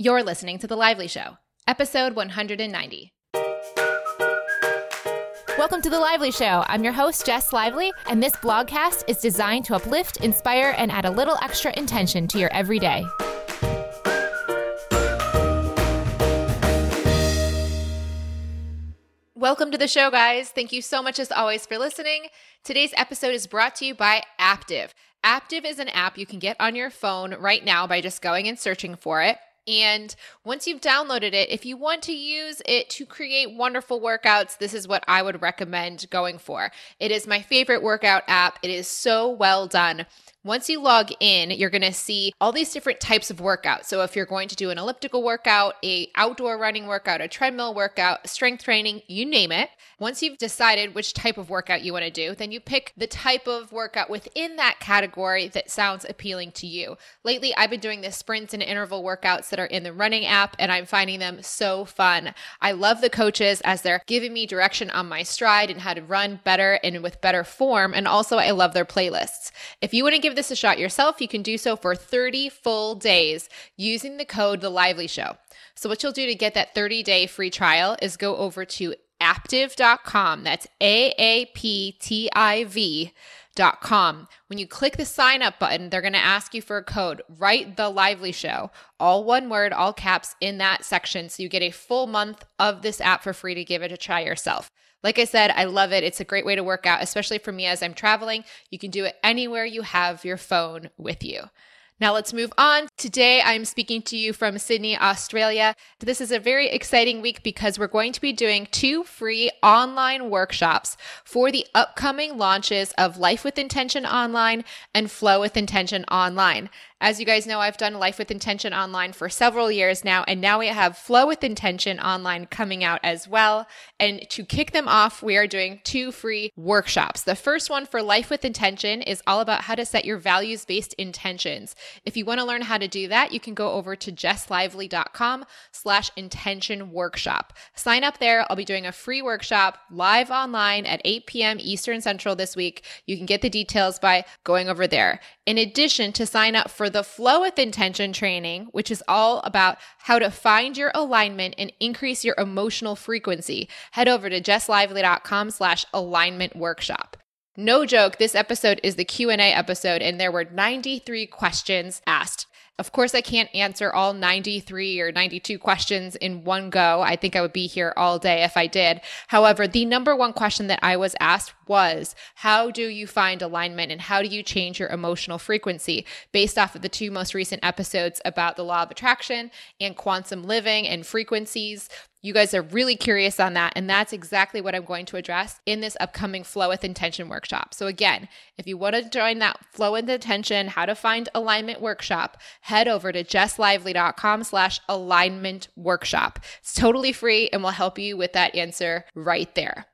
You're listening to The Lively Show, episode 190. Welcome to The Lively Show. I'm your host, Jess Lively, and this blogcast is designed to uplift, inspire, and add a little extra intention to your everyday. Welcome to the show, guys. Thank you so much, as always, for listening. Today's episode is brought to you by Aptive. Aptive is an app you can get on your phone right now by just going and searching for it. And once you've downloaded it, if you want to use it to create wonderful workouts, this is what I would recommend going for. It is my favorite workout app. It is so well done. Once you log in, you're going to see all these different types of workouts. So if you're going to do an elliptical workout, a outdoor running workout, a treadmill workout, strength training, you name it. Once you've decided which type of workout you want to do, then you pick the type of workout within that category that sounds appealing to you. Lately, I've been doing the sprints and interval workouts that are in the running app, and I'm finding them so fun. I love the coaches as they're giving me direction on my stride and how to run better and with better form. And also, I love their playlists. If you want to give this a shot yourself, you can do so for 30 full days using the code The Lively Show. So what you'll do to get that 30-day free trial is go over to aptive.com. That's AAPTIV.com. When you click the sign up button, they're going to ask you for a code. Write The Lively Show, all one word, all caps, in that section, so you get a full month of this app for free to give it a try yourself. Like I said, I love it. It's a great way to work out, especially for me as I'm traveling. You can do it anywhere you have your phone with you. Now let's move on. Today, I'm speaking to you from Sydney, Australia. This is a very exciting week because we're going to be doing 2 free online workshops for the upcoming launches of Life with Intention Online and Flow with Intention Online. As you guys know, I've done Life with Intention Online for several years now, and now we have Flow with Intention Online coming out as well. And to kick them off, we are doing 2 free workshops. The first one for Life with Intention is all about how to set your values-based intentions. If you want to learn how to do that, you can go over to jesslively.com/intention-workshop. Sign up there. I'll be doing a free workshop live online at 8 p.m. Eastern Central this week. You can get the details by going over there. In addition, to sign up for the Flow with Intention training, which is all about how to find your alignment and increase your emotional frequency, head over to jesslively.com/alignment-workshop. No joke, this episode is the Q&A episode, and there were 93 questions asked. Of course, I can't answer all 93 or 92 questions in one go. I think I would be here all day if I did. However, the number one question that I was asked was, how do you find alignment and how do you change your emotional frequency, based off of the 2 most recent episodes about the law of attraction and quantum living and frequencies? You guys are really curious on that, and that's exactly what I'm going to address in this upcoming Flow with Intention workshop. So again, if you want to join that Flow with Intention, How to Find Alignment workshop, head over to jesslively.com/alignment-workshop. It's totally free and will help you with that answer right there.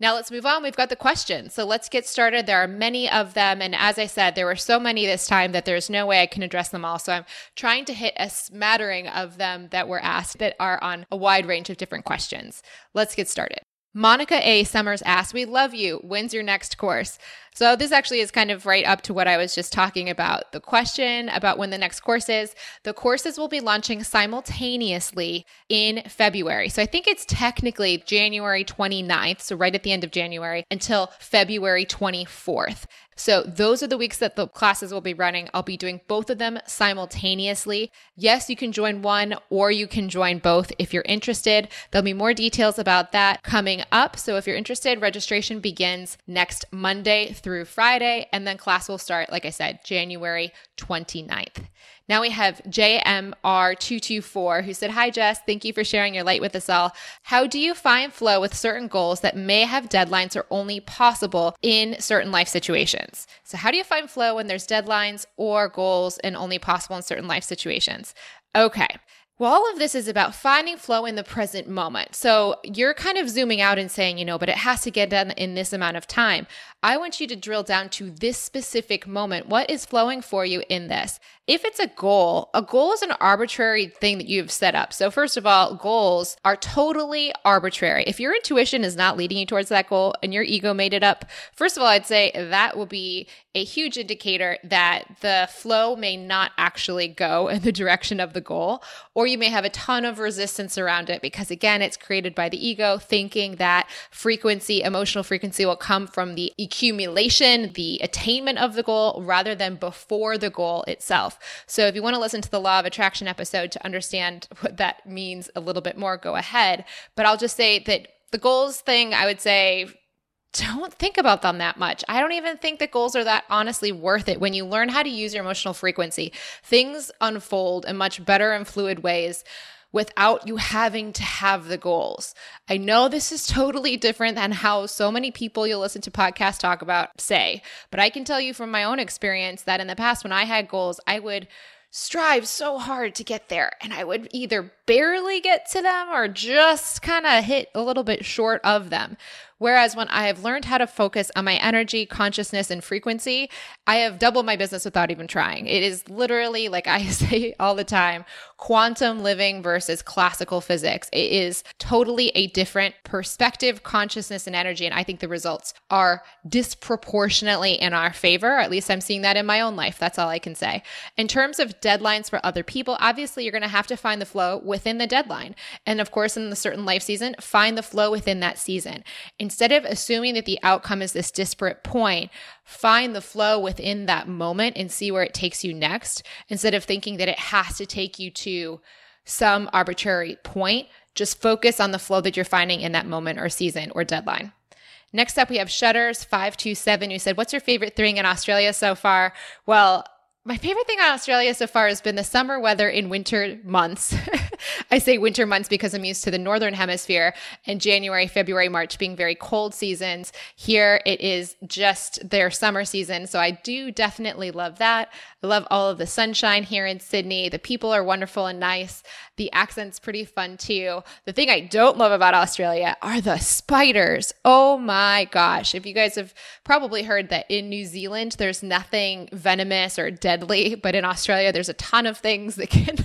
Now let's move on. We've got the questions. So let's get started. There are many of them. And as I said, there were so many this time that there's no way I can address them all. So I'm trying to hit a smattering of them that were asked that are on a wide range of different questions. Let's get started. Monica A. Summers asks, we love you. When's your next course? So this actually is kind of right up to what I was just talking about. The question about when the next course is. The courses will be launching simultaneously in February. So I think it's technically January 29th, so right at the end of January, until February 24th. So those are the weeks that the classes will be running. I'll be doing both of them simultaneously. Yes, you can join one or you can join both if you're interested. There'll be more details about that coming up. So if you're interested, registration begins next Monday through Friday, and then class will start, like I said, January 29th. Now we have JMR224 who said, hi Jess, thank you for sharing your light with us all. How do you find flow with certain goals that may have deadlines or only possible in certain life situations? So how do you find flow when there's deadlines or goals and only possible in certain life situations? Okay. Well, all of this is about finding flow in the present moment. So you're kind of zooming out and saying, but it has to get done in this amount of time. I want you to drill down to this specific moment. What is flowing for you in this? If it's a goal is an arbitrary thing that you've set up. So first of all, goals are totally arbitrary. If your intuition is not leading you towards that goal and your ego made it up, first of all, I'd say that will be a huge indicator that the flow may not actually go in the direction of the goal, or you may have a ton of resistance around it because, again, it's created by the ego thinking that frequency, emotional frequency will come from the accumulation, the attainment of the goal rather than before the goal itself. So if you want to listen to the Law of Attraction episode to understand what that means a little bit more, go ahead. But I'll just say that the goals thing, I would say, don't think about them that much. I don't even think that goals are that honestly worth it. When you learn how to use your emotional frequency, things unfold in much better and fluid ways without you having to have the goals. I know this is totally different than how so many people you'll listen to podcasts talk about say, but I can tell you from my own experience that in the past when I had goals, I would strive so hard to get there and I would either barely get to them or just kind of hit a little bit short of them. Whereas when I have learned how to focus on my energy, consciousness, and frequency, I have doubled my business without even trying. It is literally, like I say all the time, quantum living versus classical physics. It is totally a different perspective, consciousness, and energy. And I think the results are disproportionately in our favor. Or at least I'm seeing that in my own life. That's all I can say. In terms of deadlines for other people, obviously you're going to have to find the flow within the deadline. And of course, in the certain life season, find the flow within that season. Instead of assuming that the outcome is this disparate point, find the flow within that moment and see where it takes you next, instead of thinking that it has to take you to some arbitrary point. Just focus on the flow that you're finding in that moment or season or deadline. Next up, we have Shudders 527, who said, what's your favorite thing in Australia so far? Well, my favorite thing on Australia so far has been the summer weather in winter months. I say winter months because I'm used to the Northern Hemisphere and January, February, March being very cold seasons. Here it is just their summer season. So I do definitely love that. I love all of the sunshine here in Sydney. The people are wonderful and nice. The accent's pretty fun too. The thing I don't love about Australia are the spiders. Oh my gosh. If you guys have probably heard that in New Zealand, there's nothing venomous or deadly, but in Australia, there's a ton of things that can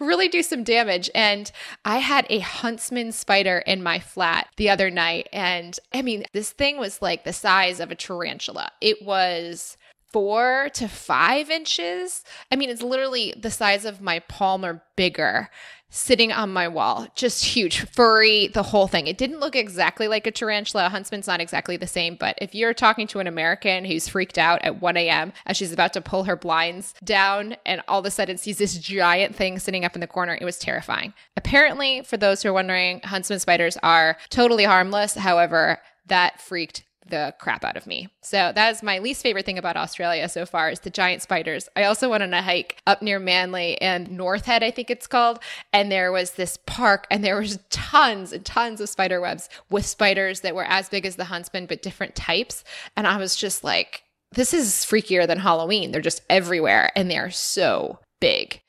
really do some damage. And I had a huntsman spider in my flat the other night. And I mean, this thing was like the size of a tarantula. It was 4 to 5 inches. I mean, it's literally the size of my palm or bigger, sitting on my wall, just huge, furry, the whole thing. It didn't look exactly like a tarantula. A huntsman's not exactly the same, but if you're talking to an American who's freaked out at 1 a.m. as she's about to pull her blinds down and all of a sudden sees this giant thing sitting up in the corner, it was terrifying. Apparently, for those who are wondering, huntsman spiders are totally harmless. However, that freaked the crap out of me. So that is my least favorite thing about Australia so far, is the giant spiders. I also went on a hike up near Manly and North Head, I think it's called, and there was this park and there was tons and tons of spider webs with spiders that were as big as the huntsman but different types. And I was just like, this is freakier than Halloween. They're just everywhere and they are so big.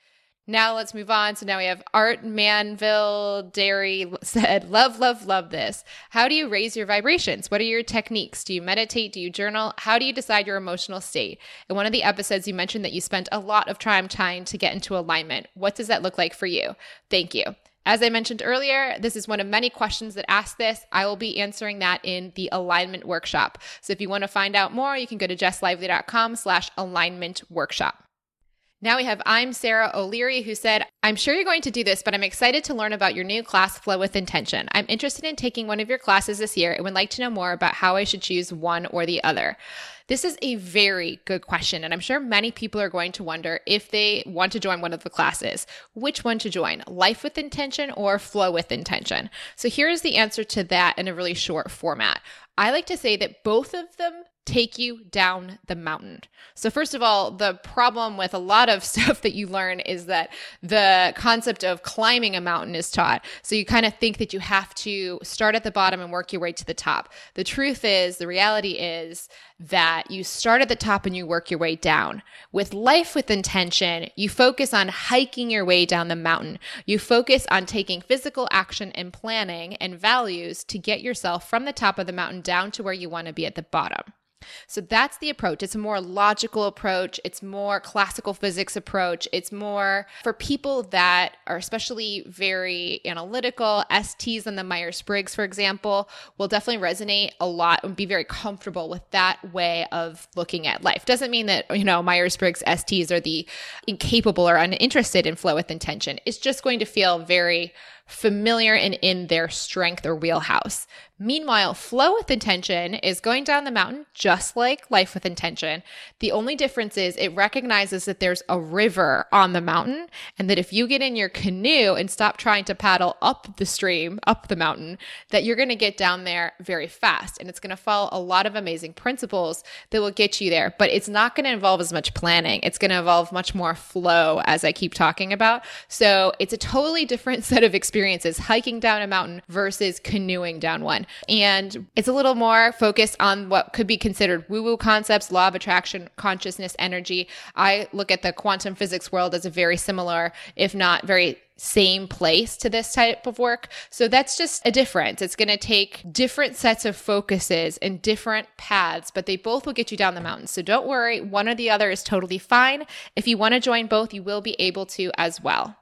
Now let's move on. So now we have Art Manville Dairy said, love, love, love this. How do you raise your vibrations? What are your techniques? Do you meditate? Do you journal? How do you decide your emotional state? In one of the episodes, you mentioned that you spent a lot of time trying to get into alignment. What does that look like for you? Thank you. As I mentioned earlier, this is one of many questions that ask this. I will be answering that in the alignment workshop. So if you want to find out more, you can go to jesslively.com/alignment-workshop. Now we have I'm Sarah O'Leary, who said, I'm sure you're going to do this, but I'm excited to learn about your new class, Flow with Intention. I'm interested in taking one of your classes this year and would like to know more about how I should choose one or the other. This is a very good question, and I'm sure many people are going to wonder if they want to join one of the classes, which one to join, Life with Intention or Flow with Intention? So here is the answer to that in a really short format. I like to say that both of them take you down the mountain. So first of all, the problem with a lot of stuff that you learn is that the concept of climbing a mountain is taught. So you kind of think that you have to start at the bottom and work your way to the top. The truth is, the reality is that you start at the top and you work your way down. With Life with Intention, you focus on hiking your way down the mountain. You focus on taking physical action and planning and values to get yourself from the top of the mountain down to where you want to be at the bottom. So that's the approach. It's a more logical approach. It's more classical physics approach. It's more for people that are especially very analytical. STs and the Myers-Briggs, for example, will definitely resonate a lot and be very comfortable with that way of looking at life. Doesn't mean that, you know, Myers-Briggs STs are the incapable or uninterested in flow with intention. It's just going to feel very familiar and in their strength or wheelhouse. Meanwhile, flow with intention is going down the mountain just like life with intention. The only difference is it recognizes that there's a river on the mountain and that if you get in your canoe and stop trying to paddle up the stream, up the mountain, that you're going to get down there very fast. And it's going to follow a lot of amazing principles that will get you there, but it's not going to involve as much planning. It's going to involve much more flow, as I keep talking about. So it's a totally different set of experiences, hiking down a mountain versus canoeing down one. And it's a little more focused on what could be considered woo-woo concepts, law of attraction, consciousness, energy. I look at the quantum physics world as a very similar, if not very same place to this type of work. So that's just a difference. It's going to take different sets of focuses and different paths, but they both will get you down the mountain. So don't worry, one or the other is totally fine. If you want to join both, you will be able to as well.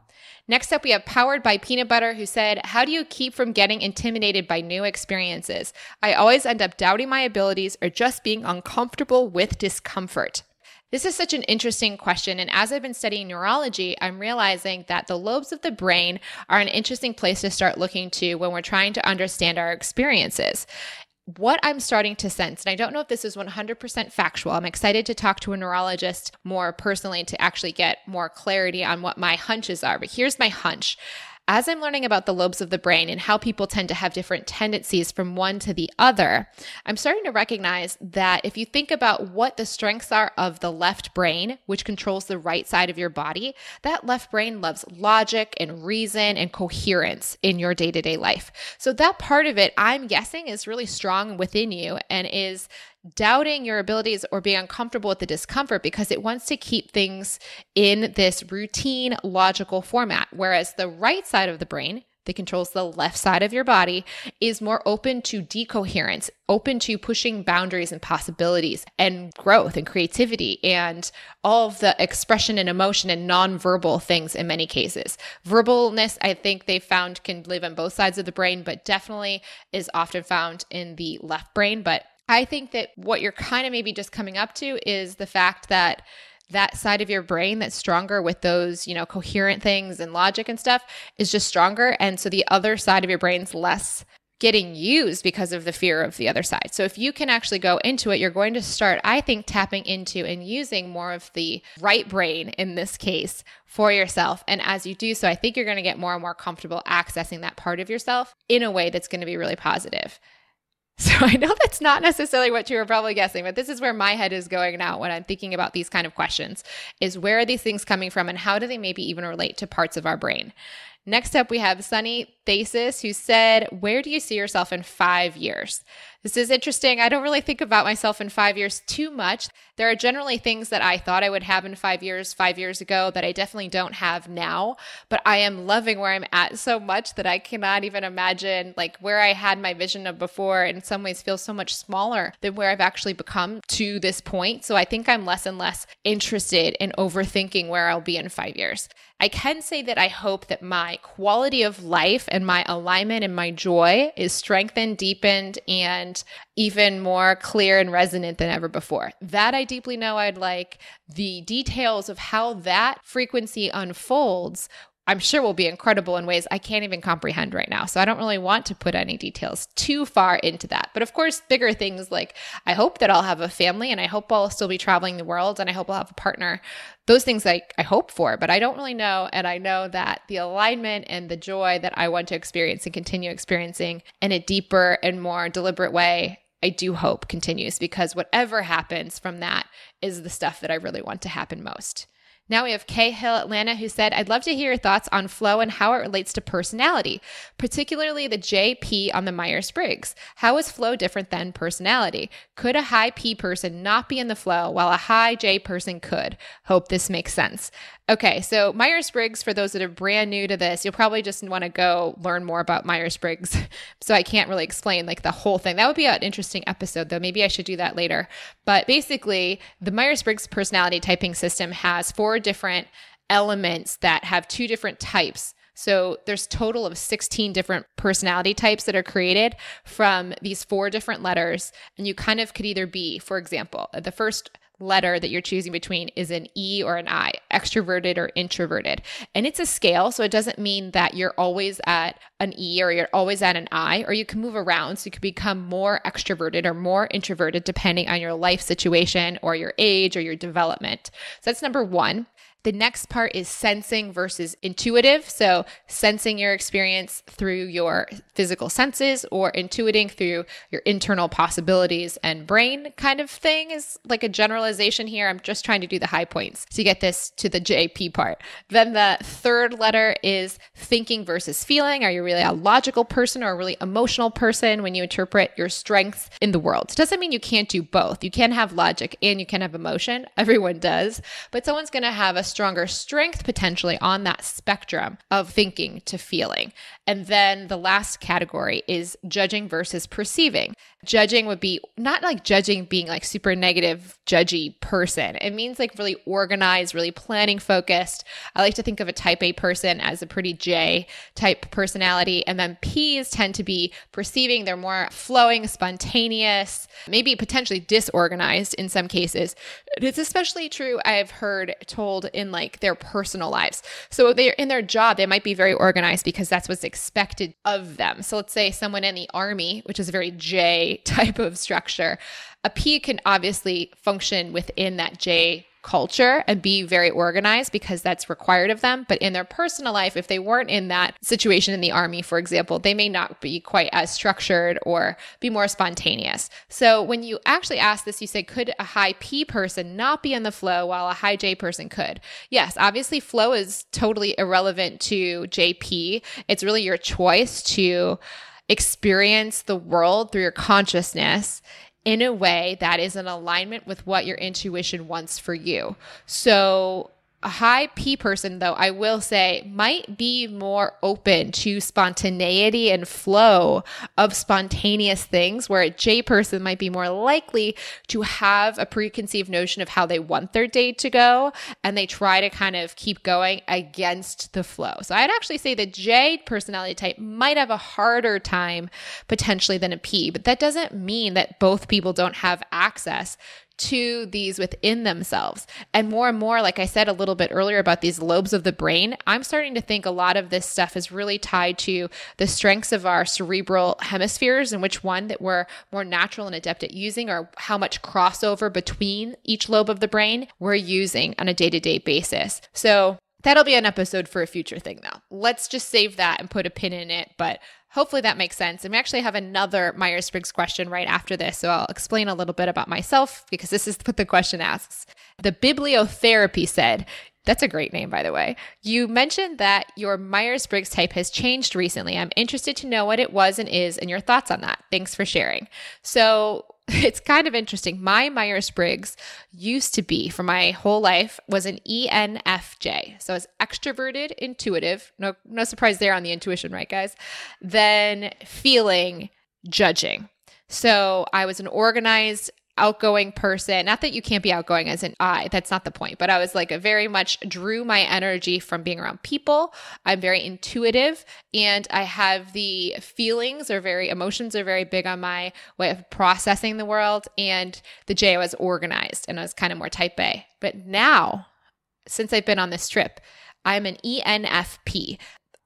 Next up, we have Powered by Peanut Butter, who said, how do you keep from getting intimidated by new experiences? I always end up doubting my abilities or just being uncomfortable with discomfort. This is such an interesting question, and as I've been studying neurology, I'm realizing that the lobes of the brain are an interesting place to start looking to when we're trying to understand our experiences. What I'm starting to sense, and I don't know if this is 100% factual, I'm excited to talk to a neurologist more personally to actually get more clarity on what my hunches are, but here's my hunch. As I'm learning about the lobes of the brain and how people tend to have different tendencies from one to the other, I'm starting to recognize that if you think about what the strengths are of the left brain, which controls the right side of your body, that left brain loves logic and reason and coherence in your day-to-day life. So that part of it, I'm guessing, is really strong within you and is doubting your abilities or being uncomfortable with the discomfort because it wants to keep things in this routine, logical format. Whereas the right side of the brain that controls the left side of your body is more open to decoherence, open to pushing boundaries and possibilities and growth and creativity and all of the expression and emotion and nonverbal things in many cases. Verbalness, I think they found can live on both sides of the brain, but definitely is often found in the left brain. But I think that what you're kind of maybe just coming up to is the fact that that side of your brain that's stronger with those, you know, coherent things and logic and stuff is just stronger. And so the other side of your brain's less getting used because of the fear of the other side. So if you can actually go into it, you're going to start, I think, tapping into and using more of the right brain in this case for yourself. And as you do so, I think you're going to get more and more comfortable accessing that part of yourself in a way that's going to be really positive. So I know that's not necessarily what you were probably guessing, but this is where my head is going now when I'm thinking about these kind of questions, is where are these things coming from and how do they maybe even relate to parts of our brain? Next up, we have Sunny Thesis, who said, where do you see yourself in 5 years? This is interesting. I don't really think about myself in 5 years too much. There are generally things that I thought I would have in 5 years ago that I definitely don't have now, but I am loving where I'm at so much that I cannot even imagine like where I had my vision of before in some ways feels so much smaller than where I've actually become to this point. So I think I'm less and less interested in overthinking where I'll be in 5 years. I can say that I hope that my quality of life and my alignment and my joy is strengthened, deepened, and even more clear and resonant than ever before. That I deeply know I'd like. The details of how that frequency unfolds, I'm sure will be incredible in ways I can't even comprehend right now. So I don't really want to put any details too far into that. But of course, bigger things like I hope that I'll have a family and I hope I'll still be traveling the world and I hope I'll have a partner. Those things I hope for, but I don't really know. And I know that the alignment and the joy that I want to experience and continue experiencing in a deeper and more deliberate way, I do hope continues because whatever happens from that is the stuff that I really want to happen most. Now we have Kay Hill Atlanta who said, I'd love to hear your thoughts on flow and how it relates to personality, particularly the JP on the Myers-Briggs. How is flow different than personality? Could a high P person not be in the flow while a high J person could? Hope this makes sense. Okay, so Myers-Briggs, for those that are brand new to this, you'll probably just want to go learn more about Myers-Briggs. So I can't really explain like the whole thing. That would be an interesting episode though. Maybe I should do that later. But basically, the Myers-Briggs personality typing system has four different elements that have two different types. So there's total of 16 different personality types that are created from these four different letters. And you kind of could either be, for example, the first letter that you're choosing between is an E or an I, extroverted or introverted. And it's a scale, so it doesn't mean that you're always at an E or you're always at an I, or you can move around, so you could become more extroverted or more introverted depending on your life situation or your age or your development. So that's number one. The next part is sensing versus intuitive. So sensing your experience through your physical senses or intuiting through your internal possibilities and brain kind of thing is like a generalization here. I'm just trying to do the high points. So you get this to the JP part. Then the third letter is thinking versus feeling. Are you really a logical person or a really emotional person when you interpret your strengths in the world? It doesn't mean you can't do both. You can have logic and you can have emotion. Everyone does. But someone's going to have a stronger strength potentially on that spectrum of thinking to feeling. And then the last category is judging versus perceiving. Judging would be not like judging being like super negative, judgy person. It means like really organized, really planning focused. I like to think of a type A person as a pretty J type personality. And then Ps tend to be perceiving. They're more flowing, spontaneous, maybe potentially disorganized in some cases. It's especially true, I've heard told in like their personal lives. So they're in their job, they might be very organized because that's what's expected of them. So let's say someone in the army, which is a very J type of structure, a P can obviously function within that J culture and be very organized because that's required of them. But in their personal life, if they weren't in that situation in the army, for example, they may not be quite as structured or be more spontaneous. So when you actually ask this, you say, could a high P person not be in the flow while a high J person could? Yes, obviously flow is totally irrelevant to JP. It's really your choice to experience the world through your consciousness in a way that is in alignment with what your intuition wants for you. So a high P person, though, I will say, might be more open to spontaneity and flow of spontaneous things, where a J person might be more likely to have a preconceived notion of how they want their day to go, and they try to kind of keep going against the flow. So I'd actually say the J personality type might have a harder time potentially than a P, but that doesn't mean that both people don't have access to these within themselves. And more, like I said a little bit earlier about these lobes of the brain, I'm starting to think a lot of this stuff is really tied to the strengths of our cerebral hemispheres and which one that we're more natural and adept at using, or how much crossover between each lobe of the brain we're using on a day-to-day basis. So that'll be an episode for a future thing though. Let's just save that and put a pin in it, but hopefully that makes sense. And we actually have another Myers-Briggs question right after this, so I'll explain a little bit about myself because this is what the question asks. The bibliotherapy said, that's a great name, by the way. You mentioned that your Myers-Briggs type has changed recently. I'm interested to know what it was and is and your thoughts on that. Thanks for sharing. So it's kind of interesting. My Myers-Briggs used to be, for my whole life, was an ENFJ. So I was extroverted, intuitive. No surprise there on the intuition, right, guys? Then feeling, judging. So I was an organized, outgoing person. Not that you can't be outgoing as an I, that's not the point, but I was like a very much drew my energy from being around people. I'm very intuitive and I have the feelings or very emotions are very big on my way of processing the world, and the J was organized and I was kind of more type A. But now, since I've been on this trip, I'm an ENFP.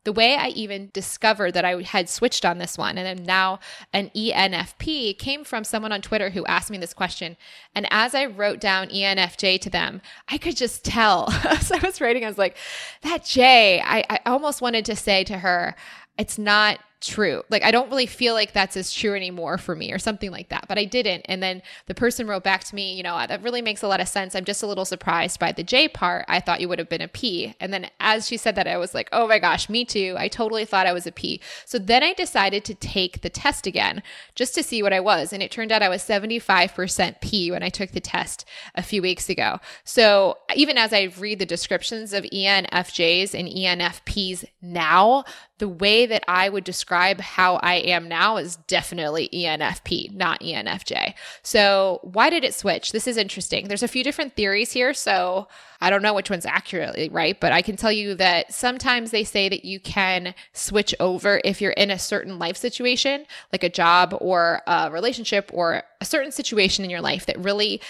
The way I even discovered that I had switched on this one, and I'm now an ENFP, came from someone on Twitter who asked me this question. And as I wrote down ENFJ to them, I could just tell. As I was writing, I was like, that J, I almost wanted to say to her, it's not true. Like, I don't really feel like that's as true anymore for me or something like that, but I didn't. And then the person wrote back to me, you know, that really makes a lot of sense. I'm just a little surprised by the J part. I thought you would have been a P. And then as she said that, I was like, oh my gosh, me too. I totally thought I was a P. So then I decided to take the test again just to see what I was. And it turned out I was 75% P when I took the test a few weeks ago. So even as I read the descriptions of ENFJs and ENFPs now, the way that I would describe how I am now is definitely ENFP, not ENFJ. So why did it switch? This is interesting. There's a few different theories here, so I don't know which one's accurately right, but I can tell you that sometimes they say that you can switch over if you're in a certain life situation, like a job or a relationship or a certain situation in your life that really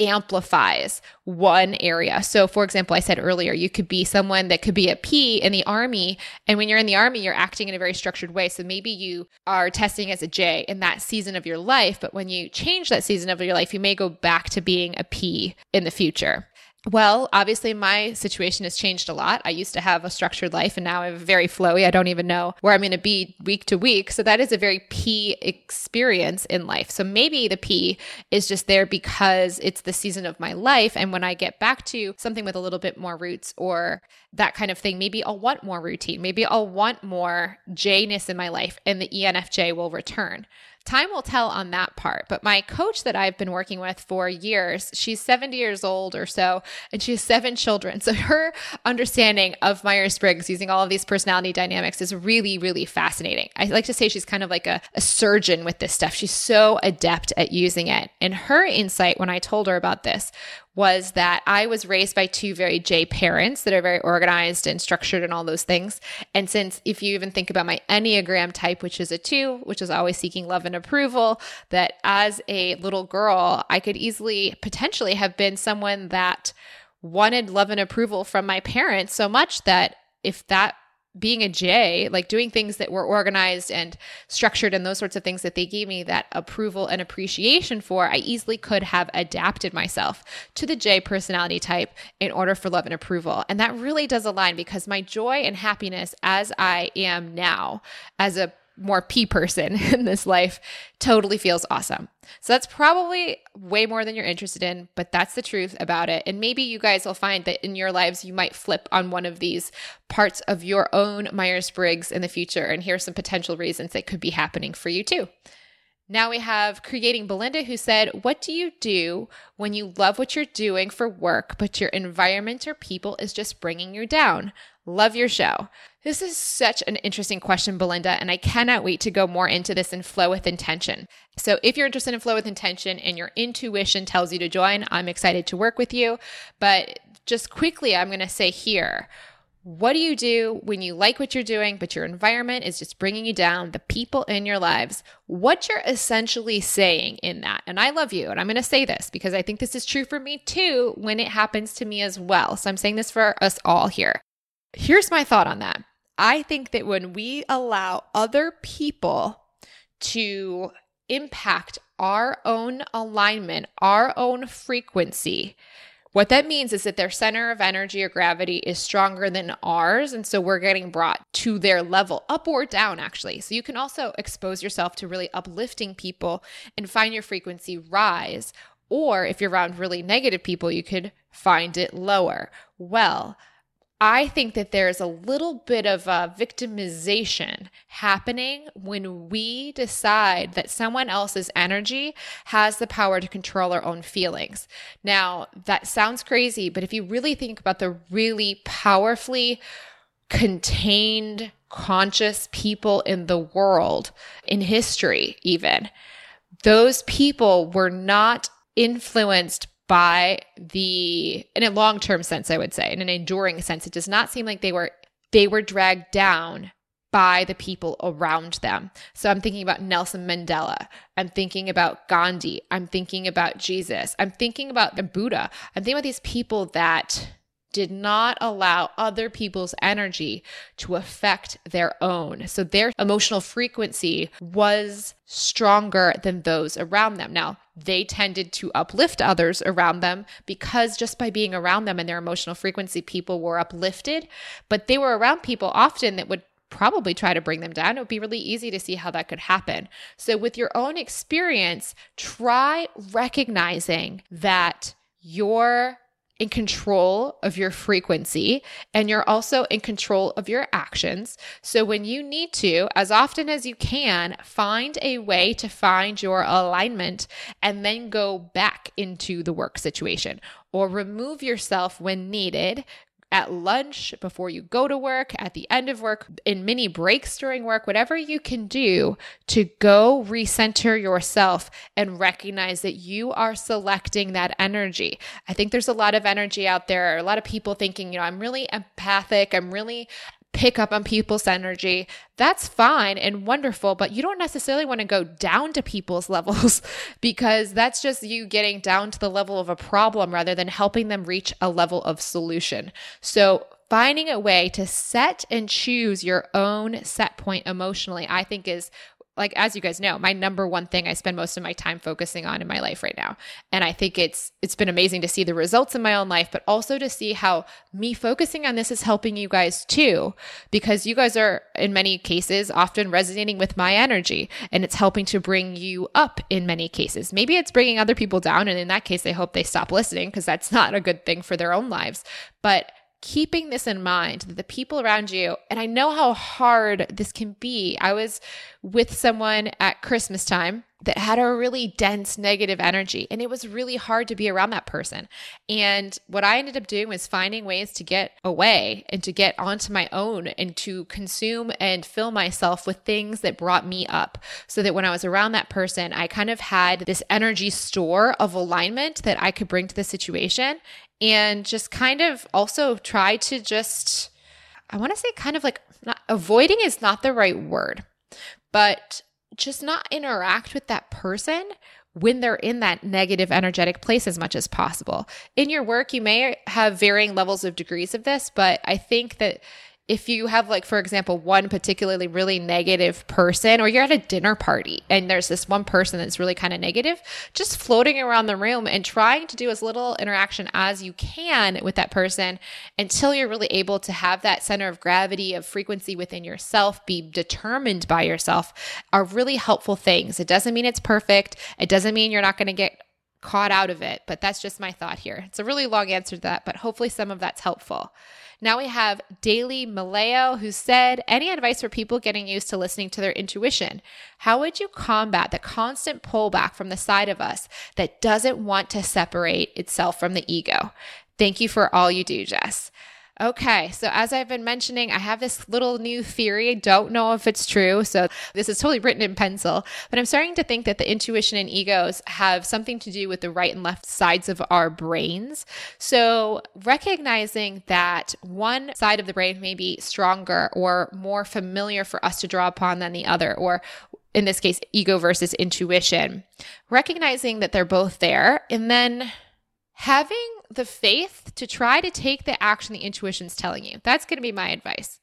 amplifies one area. So for example, I said earlier, you could be someone that could be a P in the Army. And when you're in the Army, you're acting in a very structured way. So maybe you are testing as a J in that season of your life. But when you change that season of your life, you may go back to being a P in the future. Well, obviously my situation has changed a lot. I used to have a structured life and now I'm very flowy. I don't even know where I'm going to be week to week. So that is a very P experience in life. So maybe the P is just there because it's the season of my life. And when I get back to something with a little bit more roots or that kind of thing, maybe I'll want more routine. Maybe I'll want more J-ness in my life and the ENFJ will return. Time will tell on that part, but my coach that I've been working with for years, she's 70 years old or so, and she has 7 children. So her understanding of Myers-Briggs using all of these personality dynamics is really, really fascinating. I like to say she's kind of like a surgeon with this stuff. She's so adept at using it. And her insight when I told her about this was that I was raised by 2 very J parents that are very organized and structured and all those things. And since if you even think about my Enneagram type, which is a 2, which is always seeking love and approval, that as a little girl, I could easily potentially have been someone that wanted love and approval from my parents so much that if that being a J, like doing things that were organized and structured and those sorts of things that they gave me that approval and appreciation for, I easily could have adapted myself to the J personality type in order for love and approval. And that really does align because my joy and happiness as I am now, as a more P person in this life, totally feels awesome. So that's probably way more than you're interested in, but that's the truth about it. And maybe you guys will find that in your lives, you might flip on one of these parts of your own Myers-Briggs in the future. And here's some potential reasons that could be happening for you too. Now we have Creating Belinda, who said, what do you do when you love what you're doing for work, but your environment or people is just bringing you down? Love your show. This is such an interesting question, Belinda, and I cannot wait to go more into this in Flow with Intention. So if you're interested in Flow with Intention and your intuition tells you to join, I'm excited to work with you. But just quickly, I'm going to say here, what do you do when you like what you're doing, but your environment is just bringing you down, the people in your lives? What you're essentially saying in that, and I love you, and I'm going to say this because I think this is true for me too when it happens to me as well. So I'm saying this for us all here. Here's my thought on that. I think that when we allow other people to impact our own alignment, our own frequency, what that means is that their center of energy or gravity is stronger than ours. And so we're getting brought to their level, up or down, actually. So you can also expose yourself to really uplifting people and find your frequency rise. Or if you're around really negative people, you could find it lower. Well, I think that there's a little bit of a victimization happening when we decide that someone else's energy has the power to control our own feelings. Now, that sounds crazy, but if you really think about the really powerfully contained, conscious people in the world, in history even, those people were not influenced by in a long-term sense, I would say, in an enduring sense. It does not seem like they were dragged down by the people around them. So I'm thinking about Nelson Mandela. I'm thinking about Gandhi. I'm thinking about Jesus. I'm thinking about the Buddha. I'm thinking about these people that did not allow other people's energy to affect their own. So their emotional frequency was stronger than those around them. Now, they tended to uplift others around them because just by being around them and their emotional frequency, people were uplifted. But they were around people often that would probably try to bring them down. It would be really easy to see how that could happen. So with your own experience, try recognizing that you're in control of your frequency and you're also in control of your actions. So when you need to, as often as you can, find a way to find your alignment and then go back into the work situation or remove yourself when needed. At lunch, before you go to work, at the end of work, in mini breaks during work, whatever you can do to go recenter yourself and recognize that you are selecting that energy. I think there's a lot of energy out there, a lot of people thinking, I'm really empathic, I'm really pick up on people's energy. That's fine and wonderful, but you don't necessarily want to go down to people's levels because that's just you getting down to the level of a problem rather than helping them reach a level of solution. So finding a way to set and choose your own set point emotionally, I think is, like, as you guys know, my number one thing I spend most of my time focusing on in my life right now. And I think it's been amazing to see the results in my own life, but also to see how me focusing on this is helping you guys too, because you guys are in many cases often resonating with my energy and it's helping to bring you up in many cases. Maybe it's bringing other people down. And in that case, I hope they stop listening because that's not a good thing for their own lives. But keeping this in mind, that the people around you, and I know how hard this can be. I was with someone at Christmas time that had a really dense negative energy, and it was really hard to be around that person. And what I ended up doing was finding ways to get away and to get onto my own and to consume and fill myself with things that brought me up so that when I was around that person, I kind of had this energy store of alignment that I could bring to the situation and just kind of also try to just, I want to say kind of like, not, avoiding is not the right word, but just not interact with that person when they're in that negative energetic place as much as possible. In your work, you may have varying levels of degrees of this, but I think that if you have, like, for example, one particularly really negative person, or you're at a dinner party and there's this one person that's really kind of negative, just floating around the room and trying to do as little interaction as you can with that person until you're really able to have that center of gravity of frequency within yourself, be determined by yourself, are really helpful things. It doesn't mean it's perfect. It doesn't mean you're not going to get caught out of it, but that's just my thought here. It's a really long answer to that, but hopefully some of that's helpful. Now we have Daily Maleo, who said, any advice for people getting used to listening to their intuition? How would you combat the constant pullback from the side of us that doesn't want to separate itself from the ego? Thank you for all you do, Jess. Okay, so as I've been mentioning, I have this little new theory. I don't know if it's true, so this is totally written in pencil, but I'm starting to think that the intuition and egos have something to do with the right and left sides of our brains. So recognizing that one side of the brain may be stronger or more familiar for us to draw upon than the other, or in this case, ego versus intuition, recognizing that they're both there, and then having the faith to try to take the action the intuition's telling you. That's going to be my advice.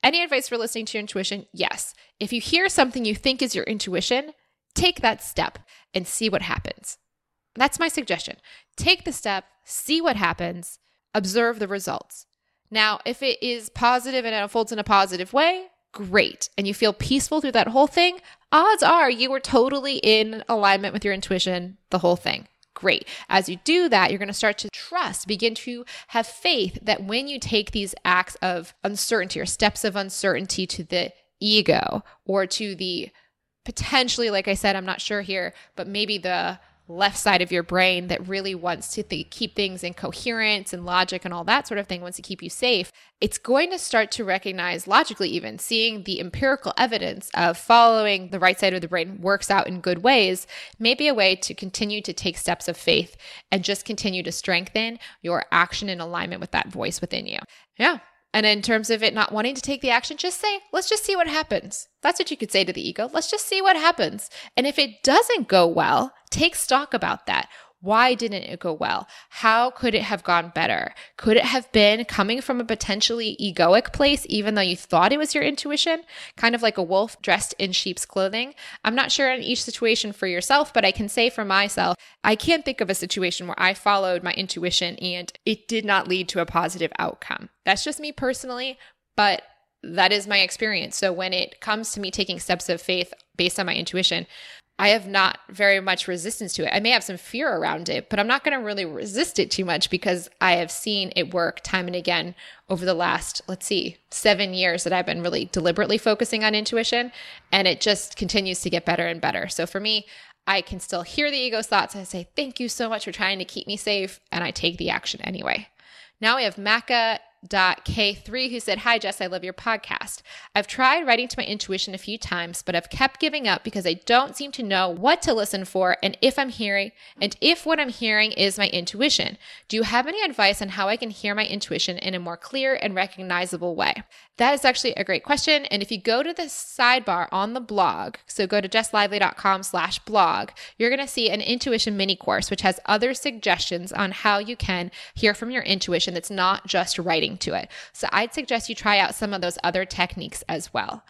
Any advice for listening to your intuition? Yes. If you hear something you think is your intuition, take that step and see what happens. That's my suggestion. Take the step, see what happens, observe the results. Now, if it is positive and it unfolds in a positive way, great. And you feel peaceful through that whole thing, odds are you were totally in alignment with your intuition, the whole thing. Great. As you do that, you're going to start to trust, begin to have faith that when you take these acts of uncertainty or steps of uncertainty to the ego or to the potentially, like I said, I'm not sure here, but maybe the left side of your brain that really wants to keep things in coherence and logic and all that sort of thing, wants to keep you safe, it's going to start to recognize logically, even seeing the empirical evidence of following the right side of the brain works out in good ways, may be a way to continue to take steps of faith and just continue to strengthen your action in alignment with that voice within you. Yeah. And in terms of it not wanting to take the action, just say, let's just see what happens. That's what you could say to the ego. Let's just see what happens. And if it doesn't go well, take stock about that. Why didn't it go well? How could it have gone better? Could it have been coming from a potentially egoic place, even though you thought it was your intuition? Kind of like a wolf dressed in sheep's clothing. I'm not sure in each situation for yourself, but I can say for myself, I can't think of a situation where I followed my intuition and it did not lead to a positive outcome. That's just me personally, but that is my experience. So when it comes to me taking steps of faith based on my intuition, I have not very much resistance to it. I may have some fear around it, but I'm not going to really resist it too much because I have seen it work time and again over the last, 7 years that I've been really deliberately focusing on intuition, and it just continues to get better and better. So for me, I can still hear the ego's thoughts. I say, thank you so much for trying to keep me safe, and I take the action anyway. Now we have Macca.K3 who said, hi Jess, I love your podcast. I've tried writing to my intuition a few times, but I've kept giving up because I don't seem to know what to listen for and if what I'm hearing is my intuition. Do you have any advice on how I can hear my intuition in a more clear and recognizable way? That is actually a great question. And if you go to the sidebar on the blog, so go to jesslively.com/blog, you're going to see an intuition mini course, which has other suggestions on how you can hear from your intuition that's not just writing to it. So I'd suggest you try out some of those other techniques as well.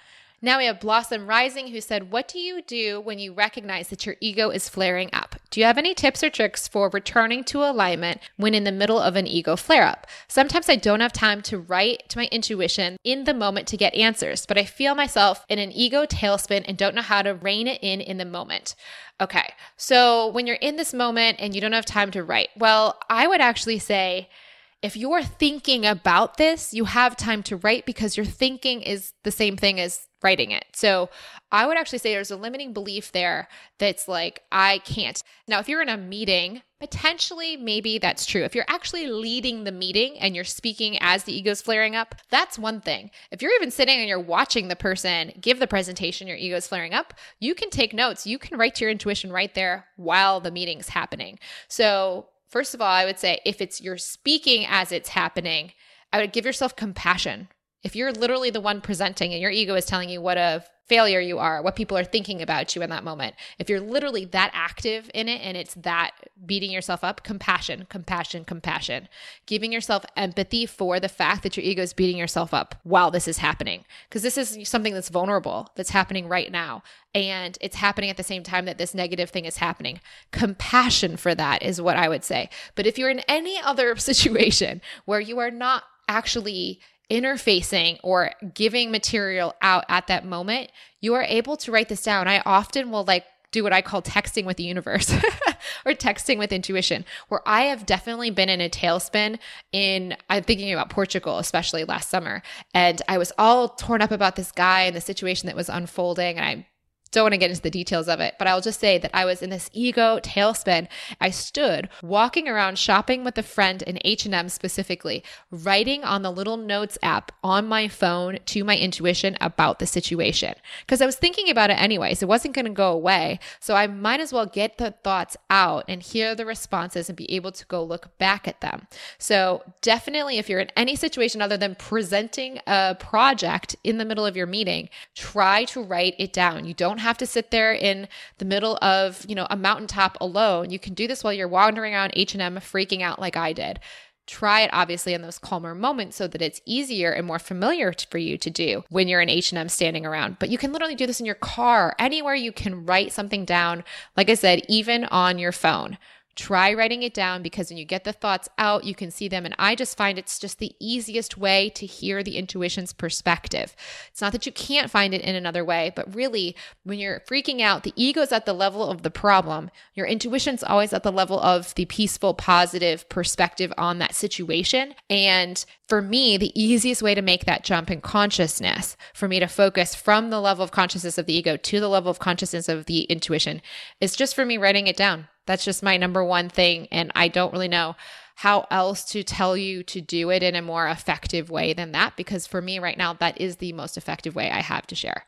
Now we have Blossom Rising who said, what do you do when you recognize that your ego is flaring up? Do you have any tips or tricks for returning to alignment when in the middle of an ego flare-up? Sometimes I don't have time to write to my intuition in the moment to get answers, but I feel myself in an ego tailspin and don't know how to rein it in the moment. Okay, so when you're in this moment and you don't have time to write, well, I would actually say, if you're thinking about this, you have time to write because your thinking is the same thing as writing it. So I would actually say there's a limiting belief there that's like, I can't. Now, if you're in a meeting, potentially maybe that's true. If you're actually leading the meeting and you're speaking as the ego's flaring up, that's one thing. If you're even sitting and you're watching the person give the presentation, your ego's flaring up, you can take notes. You can write to your intuition right there while the meeting's happening. So first of all, I would say if it's you're speaking as it's happening, I would give yourself compassion. If you're literally the one presenting and your ego is telling you what a failure you are, what people are thinking about you in that moment, if you're literally that active in it and it's that beating yourself up, compassion. Giving yourself empathy for the fact that your ego is beating yourself up while this is happening. Because this is something that's vulnerable, that's happening right now. And it's happening at the same time that this negative thing is happening. Compassion for that is what I would say. But if you're in any other situation where you are not actually interfacing or giving material out at that moment, you are able to write this down. I often will do what I call texting with the universe or texting with intuition, where I have definitely been in a tailspin I'm thinking about Portugal, especially last summer. And I was all torn up about this guy and the situation that was unfolding. And I don't want to get into the details of it, but I'll just say that I was in this ego tailspin. I stood walking around shopping with a friend in H&M specifically, writing on the little notes app on my phone to my intuition about the situation. Because I was thinking about it anyway, so it wasn't going to go away. So I might as well get the thoughts out and hear the responses and be able to go look back at them. So definitely if you're in any situation other than presenting a project in the middle of your meeting, try to write it down. You don't have to sit there in the middle of, a mountaintop alone. You can do this while you're wandering around H&M freaking out like I did. Try it obviously in those calmer moments so that it's easier and more familiar for you to do when you're in H&M standing around. But you can literally do this in your car, anywhere you can write something down. Like I said, even on your phone. Try writing it down because when you get the thoughts out, you can see them. And I just find it's just the easiest way to hear the intuition's perspective. It's not that you can't find it in another way, but really when you're freaking out, the ego's at the level of the problem. Your intuition's always at the level of the peaceful, positive perspective on that situation. And for me, the easiest way to make that jump in consciousness, for me to focus from the level of consciousness of the ego to the level of consciousness of the intuition, is just for me writing it down. That's just my number one thing, and I don't really know how else to tell you to do it in a more effective way than that, because for me right now, that is the most effective way I have to share.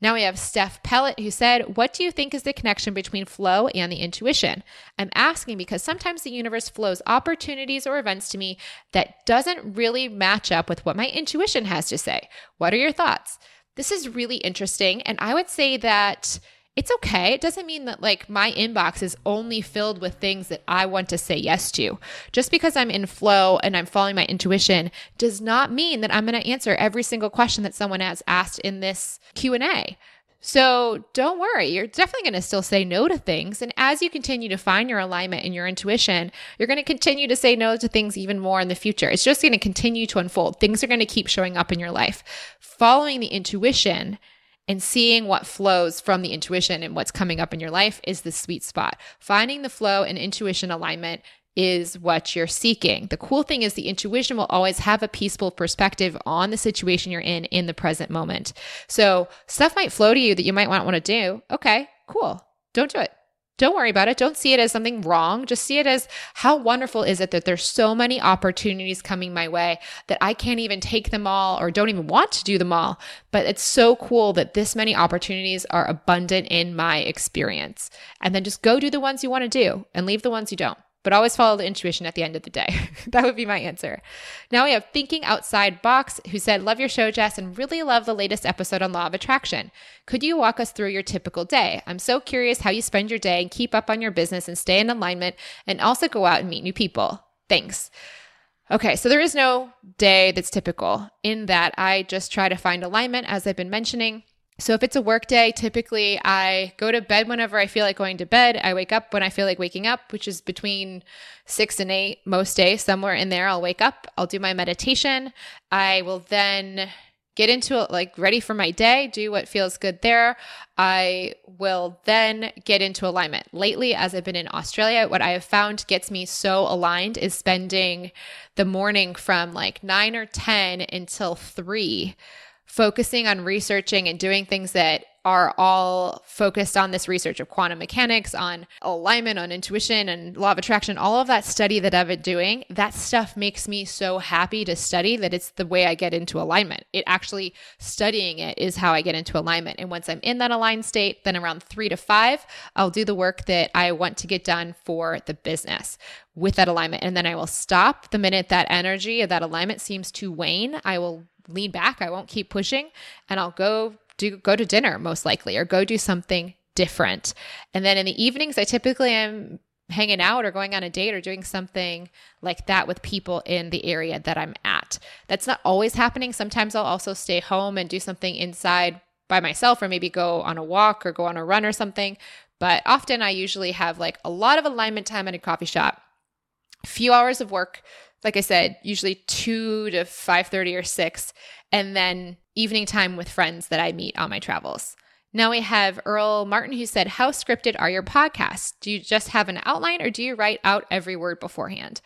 Now we have Steph Pellet who said, what do you think is the connection between flow and the intuition? I'm asking because sometimes the universe flows opportunities or events to me that doesn't really match up with what my intuition has to say. What are your thoughts? This is really interesting, and I would say that it's okay. It doesn't mean that my inbox is only filled with things that I want to say yes to. Just because I'm in flow and I'm following my intuition does not mean that I'm going to answer every single question that someone has asked in this Q&A. So don't worry, you're definitely going to still say no to things. And as you continue to find your alignment and your intuition, you're going to continue to say no to things even more in the future. It's just going to continue to unfold. Things are going to keep showing up in your life. Following the intuition and seeing what flows from the intuition and what's coming up in your life is the sweet spot. Finding the flow and intuition alignment is what you're seeking. The cool thing is the intuition will always have a peaceful perspective on the situation you're in the present moment. So stuff might flow to you that you might not want to do. Okay, cool. Don't do it. Don't worry about it. Don't see it as something wrong. Just see it as how wonderful is it that there's so many opportunities coming my way that I can't even take them all or don't even want to do them all. But it's so cool that this many opportunities are abundant in my experience. And then just go do the ones you want to do and leave the ones you don't. But always follow the intuition at the end of the day. That would be my answer. Now we have Thinking Outside Box, who said, love your show, Jess, and really love the latest episode on Law of Attraction. Could you walk us through your typical day? I'm so curious how you spend your day and keep up on your business and stay in alignment and also go out and meet new people. Thanks. Okay, so there is no day that's typical in that I just try to find alignment, as I've been mentioning. So if it's a work day, typically I go to bed whenever I feel like going to bed. I wake up when I feel like waking up, which is between 6 and 8 most days. Somewhere in there, I'll wake up. I'll do my meditation. I will then get into it, like ready for my day, do what feels good there. I will then get into alignment. Lately, as I've been in Australia, what I have found gets me so aligned is spending the morning from like 9 or 10 until 3 focusing on researching and doing things that are all focused on this research of quantum mechanics, on alignment, on intuition and law of attraction, all of that study that I've been doing. That stuff makes me so happy to study that it's the way I get into alignment. It actually, studying it is how I get into alignment. And once I'm in that aligned state, then around 3 to 5, I'll do the work that I want to get done for the business with that alignment. And then I will stop the minute that energy of that alignment seems to wane. I will lean back. I won't keep pushing, and I'll go to dinner most likely, or go do something different. And then in the evenings, I typically am hanging out or going on a date or doing something like that with people in the area that I'm at. That's not always happening. Sometimes I'll also stay home and do something inside by myself, or maybe go on a walk or go on a run or something. But often I usually have like a lot of alignment time at a coffee shop, a few hours of work, like I said, usually 2 to 5:30 or 6, and then evening time with friends that I meet on my travels. Now we have Earl Martin, who said, how scripted are your podcasts? Do you just have an outline, or do you write out every word beforehand?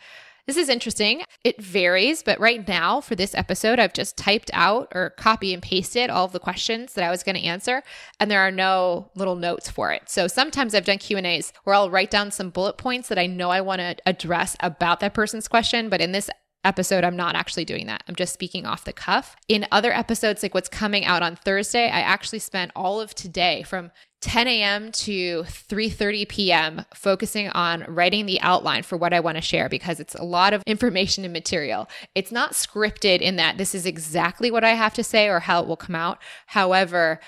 This is interesting. It varies, but right now for this episode, I've just typed out or copy and pasted all of the questions that I was going to answer, and there are no little notes for it. So sometimes I've done Q&As where I'll write down some bullet points that I know I want to address about that person's question, but in this episode, I'm not actually doing that. I'm just speaking off the cuff. In other episodes, like what's coming out on Thursday, I actually spent all of today from 10 a.m. to 3:30 p.m. focusing on writing the outline for what I want to share, because it's a lot of information and material. It's not scripted in that this is exactly what I have to say or how it will come out. However,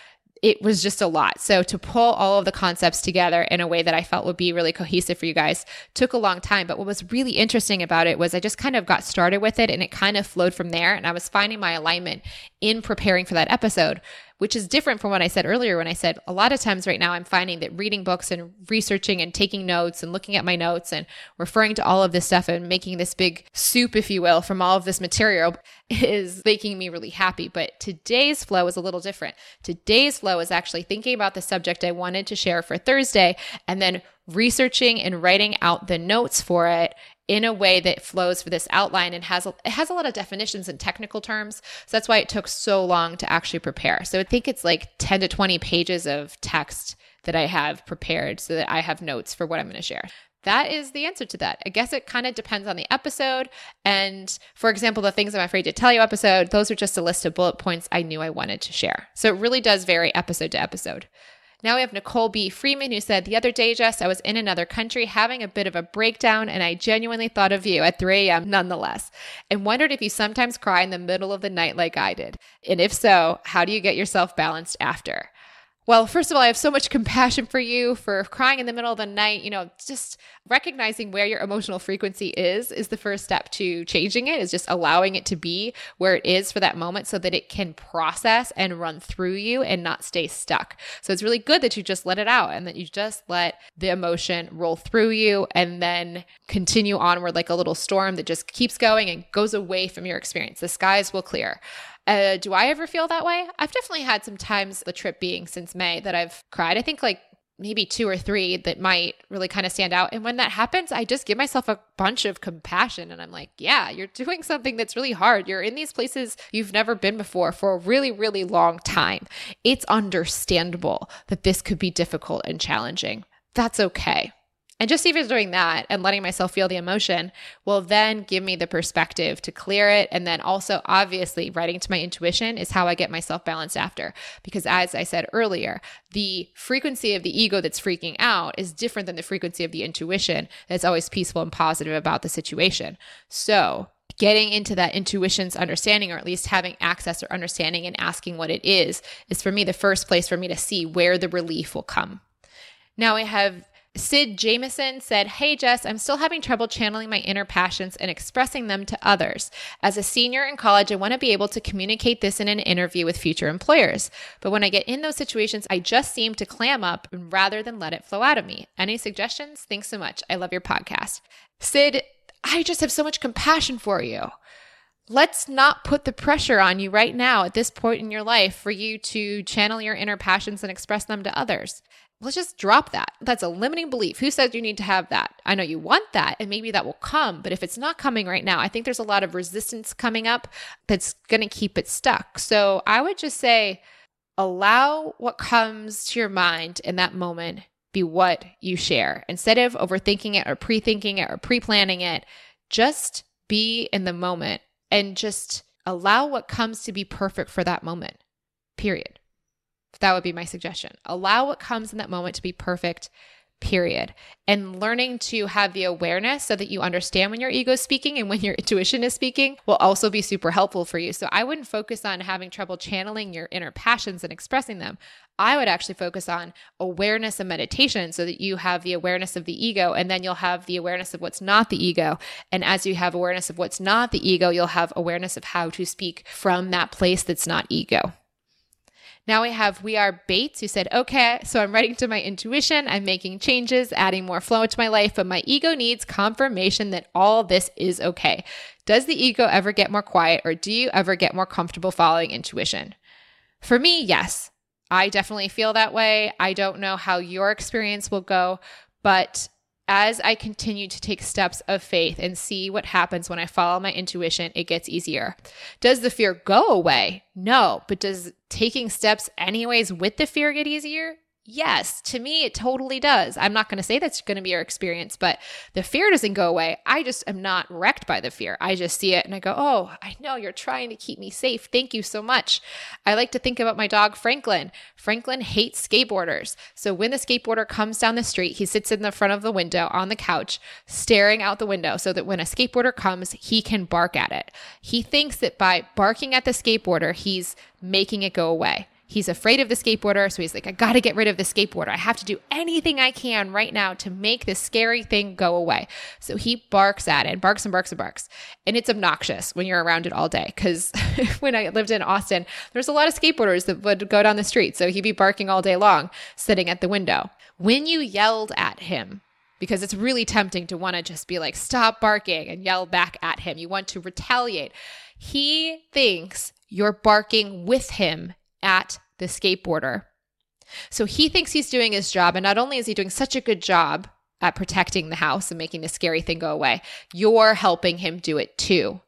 it was just a lot. So to pull all of the concepts together in a way that I felt would be really cohesive for you guys took a long time. But what was really interesting about it was I just kind of got started with it, and it kind of flowed from there. And I was finding my alignment in preparing for that episode, which is different from what I said earlier when I said a lot of times right now I'm finding that reading books and researching and taking notes and looking at my notes and referring to all of this stuff and making this big soup, if you will, from all of this material is making me really happy. But today's flow is a little different. Today's flow is actually thinking about the subject I wanted to share for Thursday and then researching and writing out the notes for it in a way that flows for this outline, and it has a lot of definitions and technical terms. So that's why it took so long to actually prepare. So I think it's like 10 to 20 pages of text that I have prepared so that I have notes for what I'm going to share. That is the answer to that. I guess it kind of depends on the episode. And for example, the Things I'm Afraid to Tell You episode, those are just a list of bullet points I knew I wanted to share. So it really does vary episode to episode. Now we have Nicole B. Freeman, who said, the other day, Jess, I was in another country having a bit of a breakdown, and I genuinely thought of you at 3 a.m. nonetheless, and wondered if you sometimes cry in the middle of the night like I did. And if so, how do you get yourself balanced after? Well, first of all, I have so much compassion for you for crying in the middle of the night. You know, just recognizing where your emotional frequency is the first step to changing it, is just allowing it to be where it is for that moment so that it can process and run through you and not stay stuck. So it's really good that you just let it out and that you just let the emotion roll through you and then continue onward like a little storm that just keeps going and goes away from your experience. The skies will clear. Do I ever feel that way? I've definitely had some times, the trip being since May, that I've cried. I think like maybe 2 or 3 that might really kind of stand out. And when that happens, I just give myself a bunch of compassion and I'm like, yeah, you're doing something that's really hard. You're in these places you've never been before for a really, really long time. It's understandable that this could be difficult and challenging. That's okay. And just even doing that and letting myself feel the emotion will then give me the perspective to clear it. And then also, obviously, writing to my intuition is how I get myself balanced after. Because as I said earlier, the frequency of the ego that's freaking out is different than the frequency of the intuition that's always peaceful and positive about the situation. So getting into that intuition's understanding, or at least having access or understanding and asking what it is for me the first place for me to see where the relief will come. Now I have... Sid Jameson said, "Hey Jess, I'm still having trouble channeling my inner passions and expressing them to others. As a senior in college, I want to be able to communicate this in an interview with future employers. But when I get in those situations, I just seem to clam up rather than let it flow out of me. Any suggestions? Thanks so much. I love your podcast." Sid, I just have so much compassion for you. Let's not put the pressure on you right now at this point in your life for you to channel your inner passions and express them to others. Let's just drop that. That's a limiting belief. Who says you need to have that? I know you want that, and maybe that will come, but if it's not coming right now, I think there's a lot of resistance coming up that's going to keep it stuck. So I would just say, allow what comes to your mind in that moment be what you share. Instead of overthinking it or pre-thinking it or pre-planning it, just be in the moment and just allow what comes to be perfect for that moment, period. That would be my suggestion. Allow what comes in that moment to be perfect, period. And learning to have the awareness so that you understand when your ego is speaking and when your intuition is speaking will also be super helpful for you. So I wouldn't focus on having trouble channeling your inner passions and expressing them. I would actually focus on awareness and meditation so that you have the awareness of the ego, and then you'll have the awareness of what's not the ego. And as you have awareness of what's not the ego, you'll have awareness of how to speak from that place that's not ego. Now we are Bates, who said, "Okay, so I'm writing to my intuition. I'm making changes, adding more flow into my life, but my ego needs confirmation that all this is okay. Does the ego ever get more quiet, or do you ever get more comfortable following intuition?" For me, yes. I definitely feel that way. I don't know how your experience will go, but as I continue to take steps of faith and see what happens when I follow my intuition, it gets easier. Does the fear go away? No. But does taking steps anyways with the fear get easier? Yes. To me, it totally does. I'm not going to say that's going to be your experience, but the fear doesn't go away. I just am not wrecked by the fear. I just see it and I go, oh, I know you're trying to keep me safe. Thank you so much. I like to think about my dog, Franklin. Franklin hates skateboarders. So when the skateboarder comes down the street, he sits in the front of the window on the couch, staring out the window so that when a skateboarder comes, he can bark at it. He thinks that by barking at the skateboarder, he's making it go away. He's afraid of the skateboarder, so he's like, I got to get rid of the skateboarder. I have to do anything I can right now to make this scary thing go away. So he barks at it and barks and barks and barks. And it's obnoxious when you're around it all day, because when I lived in Austin, there's a lot of skateboarders that would go down the street. So he'd be barking all day long, sitting at the window. When you yelled at him, because it's really tempting to want to just be like, stop barking, and yell back at him. You want to retaliate. He thinks you're barking with him at the skateboarder. So he thinks he's doing his job. And not only is he doing such a good job at protecting the house and making the scary thing go away, you're helping him do it too.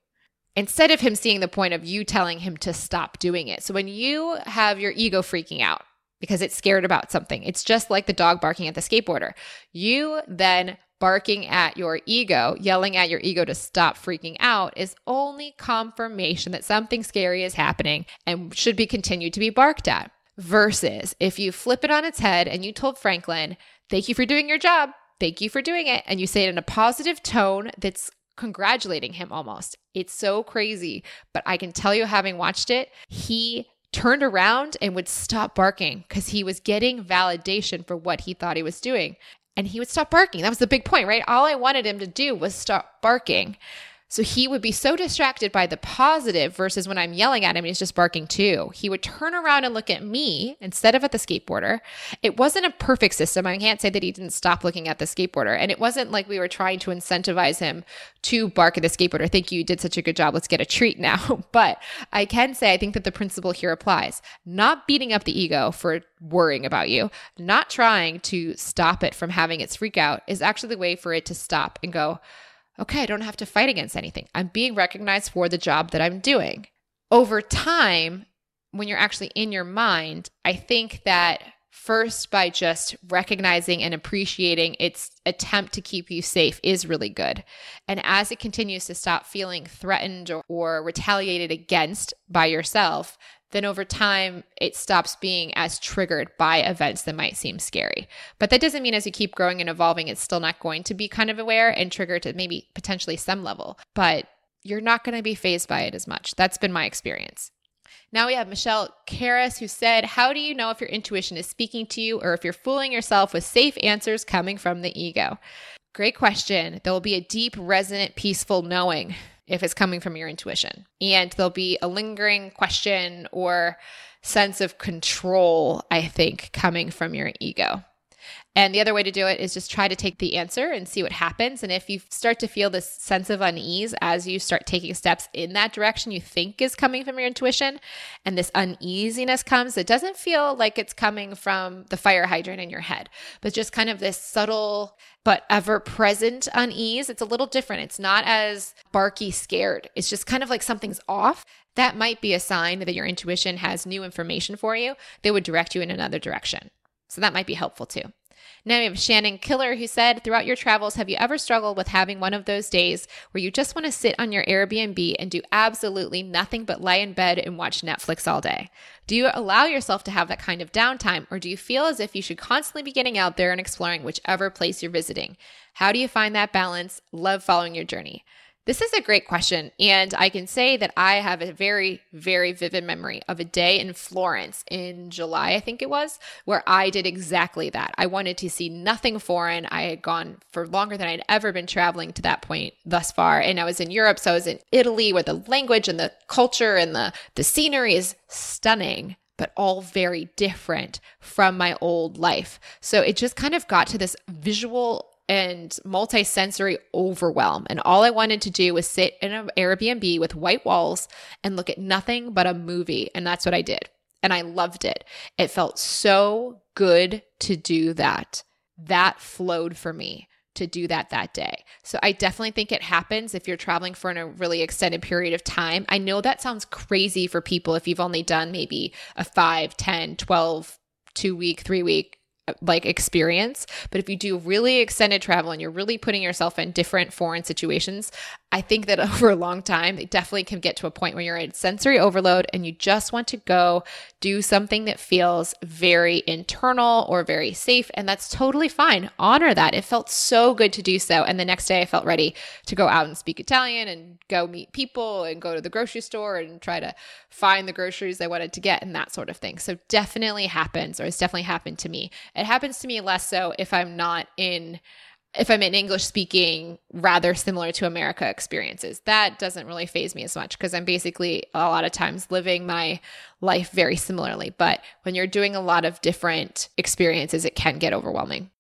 Instead of him seeing the point of you telling him to stop doing it. So when you have your ego freaking out because it's scared about something, it's just like the dog barking at the skateboarder. You then barking at your ego, yelling at your ego to stop freaking out is only confirmation that something scary is happening and should be continued to be barked at. Versus if you flip it on its head and you told Franklin, thank you for doing your job. Thank you for doing it. And you say it in a positive tone that's congratulating him almost. It's so crazy. But I can tell you, having watched it, he turned around and would stop barking because he was getting validation for what he thought he was doing. And he would stop barking. That was the big point, right? All I wanted him to do was stop barking. So he would be so distracted by the positive versus when I'm yelling at him, he's just barking too. He would turn around and look at me instead of at the skateboarder. It wasn't a perfect system. I can't say that he didn't stop looking at the skateboarder. And it wasn't like we were trying to incentivize him to bark at the skateboarder. Thank you. You did such a good job. Let's get a treat now. But I can say I think that the principle here applies. Not beating up the ego for worrying about you, not trying to stop it from having its freak out is actually the way for it to stop and go, okay, I don't have to fight against anything. I'm being recognized for the job that I'm doing. Over time, when you're actually in your mind, I think that first by just recognizing and appreciating its attempt to keep you safe is really good. And as it continues to stop feeling threatened or retaliated against by yourself, then over time, it stops being as triggered by events that might seem scary. But that doesn't mean as you keep growing and evolving, it's still not going to be kind of aware and triggered to maybe potentially some level, but you're not going to be fazed by it as much. That's been my experience. Now we have Michelle Karras who said, how do you know if your intuition is speaking to you or if you're fooling yourself with safe answers coming from the ego? Great question. There will be a deep, resonant, peaceful knowing if it's coming from your intuition. And there'll be a lingering question or sense of control, I think, coming from your ego. And the other way to do it is just try to take the answer and see what happens. And if you start to feel this sense of unease as you start taking steps in that direction you think is coming from your intuition, and this uneasiness comes, it doesn't feel like it's coming from the fire hydrant in your head, but just kind of this subtle but ever-present unease. It's a little different. It's not as barky scared. It's just kind of like something's off. That might be a sign that your intuition has new information for you that would direct you in another direction. So that might be helpful too. Now we have Shannon Killer who said, throughout your travels, have you ever struggled with having one of those days where you just want to sit on your Airbnb and do absolutely nothing but lie in bed and watch Netflix all day? Do you allow yourself to have that kind of downtime, or do you feel as if you should constantly be getting out there and exploring whichever place you're visiting? How do you find that balance? Love following your journey. This is a great question, and I can say that I have a very, very vivid memory of a day in Florence in July, I think it was, where I did exactly that. I wanted to see nothing foreign. I had gone for longer than I'd ever been traveling to that point thus far, and I was in Europe, so I was in Italy where the language and the culture and the scenery is stunning, but all very different from my old life. So it just kind of got to this visual and multi-sensory overwhelm. And all I wanted to do was sit in an Airbnb with white walls and look at nothing but a movie. And that's what I did. And I loved it. It felt so good to do that. That flowed for me to do that day. So I definitely think it happens if you're traveling for a really extended period of time. I know that sounds crazy for people if you've only done maybe a 5, 10, 12, 2-week, 3-week, like experience. But if you do really extended travel and you're really putting yourself in different foreign situations, I think that over a long time, it definitely can get to a point where you're in sensory overload and you just want to go do something that feels very internal or very safe. And that's totally fine. Honor that. It felt so good to do so. And the next day I felt ready to go out and speak Italian and go meet people and go to the grocery store and try to find the groceries I wanted to get and that sort of thing. So definitely happens, or it's definitely happened to me. It happens to me less so if I'm in English speaking, rather similar to America experiences. That doesn't really faze me as much because I'm basically a lot of times living my life very similarly. But when you're doing a lot of different experiences, it can get overwhelming.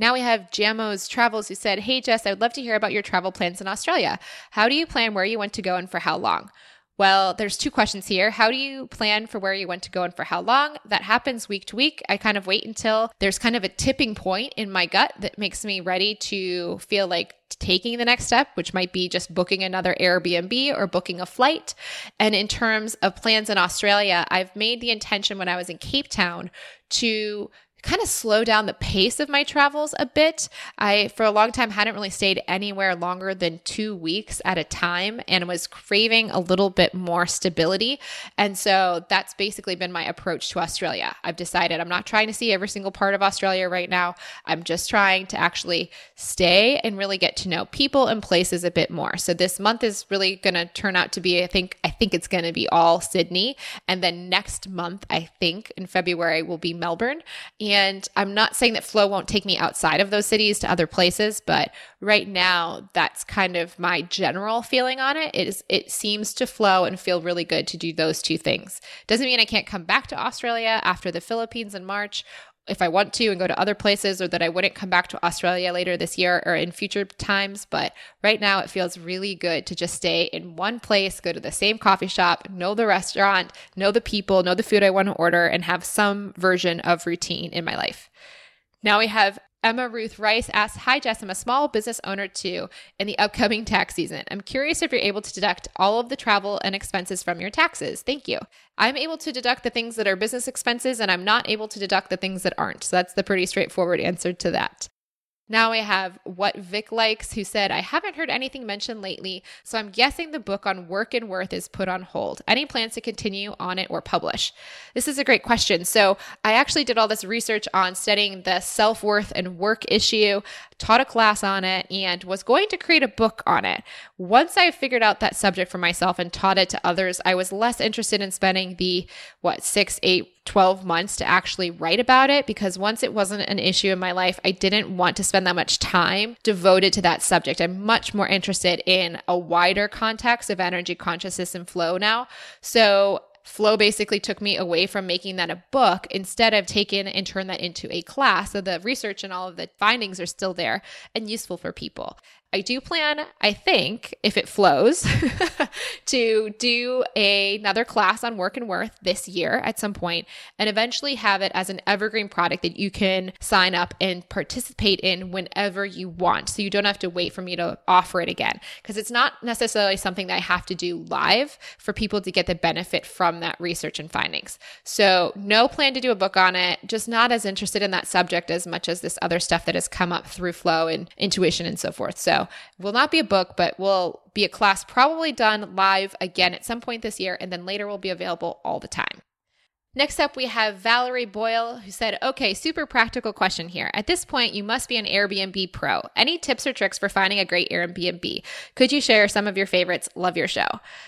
Now we have Jamo's Travels who said, hey Jess, I would love to hear about your travel plans in Australia. How do you plan where you want to go and for how long? Well, there's two questions here. How do you plan for where you want to go and for how long? That happens week to week. I kind of wait until there's kind of a tipping point in my gut that makes me ready to feel like taking the next step, which might be just booking another Airbnb or booking a flight. And in terms of plans in Australia, I've made the intention when I was in Cape Town to kind of slow down the pace of my travels a bit. I, for a long time, hadn't really stayed anywhere longer than 2 weeks at a time and was craving a little bit more stability. And so that's basically been my approach to Australia. I've decided I'm not trying to see every single part of Australia right now. I'm just trying to actually stay and really get to know people and places a bit more. So this month is really going to turn out to be, I think it's going to be all Sydney. And then next month, I think in February, will be Melbourne. And I'm not saying that flow won't take me outside of those cities to other places, but right now that's kind of my general feeling on it. It seems to flow and feel really good to do those two things. Doesn't mean I can't come back to Australia after the Philippines in March if I want to and go to other places, or that I wouldn't come back to Australia later this year or in future times. But right now it feels really good to just stay in one place, go to the same coffee shop, know the restaurant, know the people, know the food I want to order, and have some version of routine in my life. Now we have Emma Ruth Rice asks, "Hi Jess, I'm a small business owner too in the upcoming tax season. I'm curious if you're able to deduct all of the travel and expenses from your taxes. Thank you." I'm able to deduct the things that are business expenses, and I'm not able to deduct the things that aren't. So that's the pretty straightforward answer to that. Now I have What Vic Likes, who said, "I haven't heard anything mentioned lately, so I'm guessing the book on work and worth is put on hold. Any plans to continue on it or publish?" This is a great question. So I actually did all this research on studying the self-worth and work issue, taught a class on it, and was going to create a book on it. Once I figured out that subject for myself and taught it to others, I was less interested in spending the, 6, 8, 12 months to actually write about it, because once it wasn't an issue in my life, I didn't want to spend that much time devoted to that subject. I'm much more interested in a wider context of energy consciousness and flow now. So flow basically took me away from making that a book. Instead, I've taken and turned that into a class. So the research and all of the findings are still there and useful for people. I do plan, I think, if it flows, to do another class on work and worth this year at some point, and eventually have it as an evergreen product that you can sign up and participate in whenever you want. So you don't have to wait for me to offer it again, because it's not necessarily something that I have to do live for people to get the benefit from that research and findings. So no plan to do a book on it, just not as interested in that subject as much as this other stuff that has come up through flow and intuition and so forth. So will not be a book, but will be a class probably done live again at some point this year, and then later will be available all the time. Next up, we have Valerie Boyle, who said, "Okay, super practical question here. At this point, you must be an Airbnb pro. Any tips or tricks for finding a great Airbnb? Could you share some of your favorites? Love your show."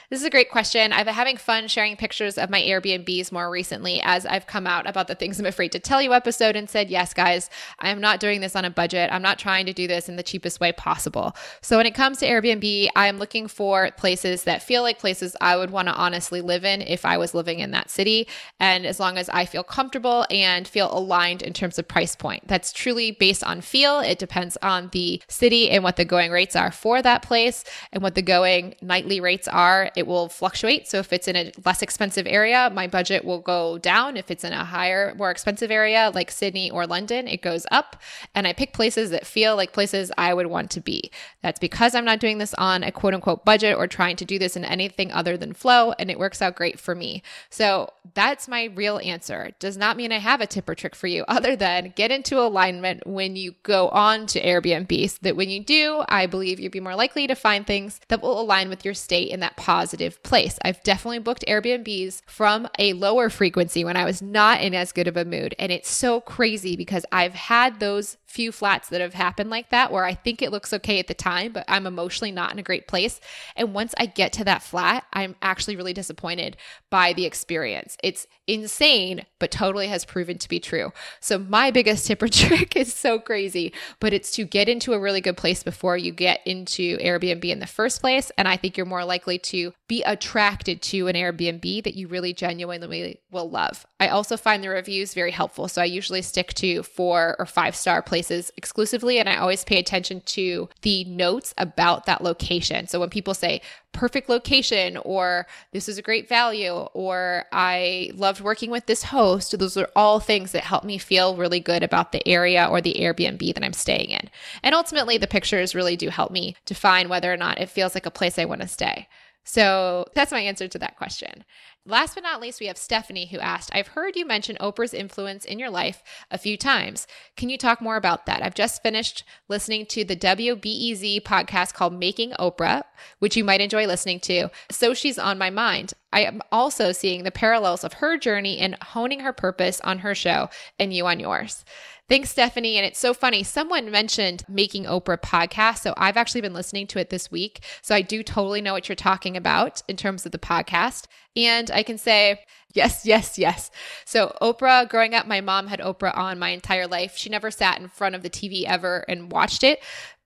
This is a great question. I've been having fun sharing pictures of my Airbnbs more recently as I've come out about the Things I'm Afraid to Tell You episode and said, yes, guys, I am not doing this on a budget. I'm not trying to do this in the cheapest way possible. So when it comes to Airbnb, I'm looking for places that feel like places I would want to honestly live in if I was living in that city. And as long as I feel comfortable and feel aligned in terms of price point. That's truly based on feel. It depends on the city and what the going rates are for that place and what the going nightly rates are. It will fluctuate. So if it's in a less expensive area, my budget will go down. If it's in a higher, more expensive area like Sydney or London, it goes up. And I pick places that feel like places I would want to be. That's because I'm not doing this on a quote unquote budget or trying to do this in anything other than flow. And it works out great for me. So that's my real answer. Does not mean I have a tip or trick for you other than get into alignment when you go on to Airbnb, so that when you do, I believe you'll be more likely to find things that will align with your state in that positive place. I've definitely booked Airbnbs from a lower frequency when I was not in as good of a mood. And it's so crazy because I've had those few flats that have happened like that where I think it looks okay at the time, but I'm emotionally not in a great place. And once I get to that flat, I'm actually really disappointed by the experience. It's insane, but totally has proven to be true. So my biggest tip or trick is so crazy, but it's to get into a really good place before you get into Airbnb in the first place. And I think you're more likely to be attracted to an Airbnb that you really genuinely will love. I also find the reviews very helpful. So I usually stick to 4 or 5-star places exclusively. And I always pay attention to the notes about that location. So when people say perfect location, or this is a great value, or I loved working with this host, those are all things that help me feel really good about the area or the Airbnb that I'm staying in. And ultimately the pictures really do help me define whether or not it feels like a place I want to stay. So that's my answer to that question. Last but not least, we have Stephanie, who asked, I've heard you mention Oprah's influence in your life a few times. Can you talk more about that? I've just finished listening to the WBEZ podcast called Making Oprah, which you might enjoy listening to. So she's on my mind. I am also seeing the parallels of her journey and honing her purpose on her show and you on yours. Thanks, Stephanie. And it's so funny. Someone mentioned Making Oprah podcast. So I've actually been listening to it this week. So I do totally know what you're talking about in terms of the podcast. And I can say, yes, yes, yes. So Oprah, growing up, my mom had Oprah on my entire life. She never sat in front of the TV ever and watched it.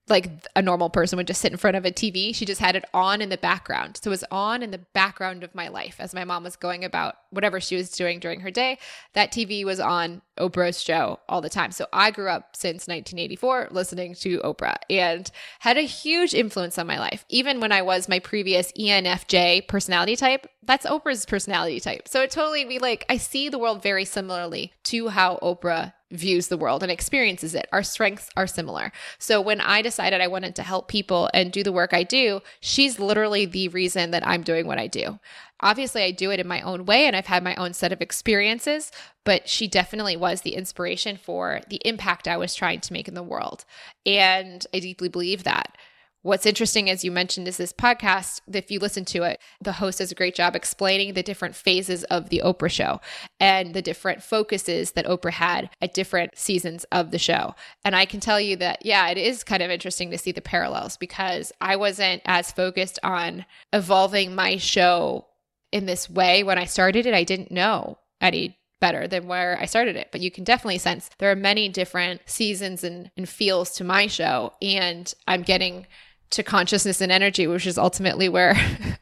Like a normal person would just sit in front of a TV. She just had it on in the background. So it was on in the background of my life as my mom was going about whatever she was doing during her day. That TV was on Oprah's show all the time. So I grew up since 1984 listening to Oprah and had a huge influence on my life. Even when I was my previous ENFJ personality type, that's Oprah's personality type. So it totally be like, I see the world very similarly to how Oprah views the world and experiences it. Our strengths are similar. So when I decided I wanted to help people and do the work I do, she's literally the reason that I'm doing what I do. Obviously, I do it in my own way and I've had my own set of experiences, but she definitely was the inspiration for the impact I was trying to make in the world. And I deeply believe that. What's interesting, as you mentioned, is this podcast, if you listen to it, the host does a great job explaining the different phases of the Oprah show and the different focuses that Oprah had at different seasons of the show. And I can tell you that, yeah, it is kind of interesting to see the parallels because I wasn't as focused on evolving my show in this way. When I started it, I didn't know any better than where I started it. But you can definitely sense there are many different seasons and feels to my show. And I'm getting to consciousness and energy, which is ultimately where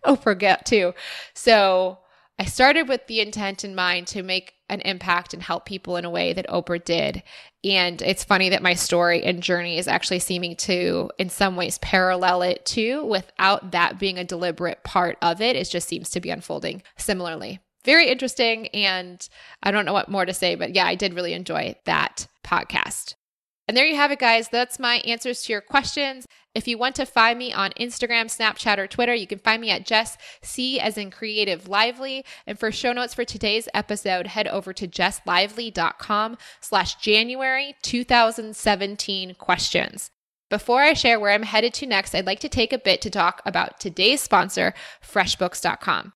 Oprah got to. So I started with the intent in mind to make an impact and help people in a way that Oprah did. And it's funny that my story and journey is actually seeming to, in some ways, parallel it too, without that being a deliberate part of it. It just seems to be unfolding similarly. Very interesting. And I don't know what more to say, but yeah, I did really enjoy that podcast. And there you have it, guys. That's my answers to your questions. If you want to find me on Instagram, Snapchat, or Twitter, you can find me at Jess C as in Creative Lively. And for show notes for today's episode, head over to JessLively.com/January 2017 questions. Before I share where I'm headed to next, I'd like to take a bit to talk about today's sponsor, FreshBooks.com.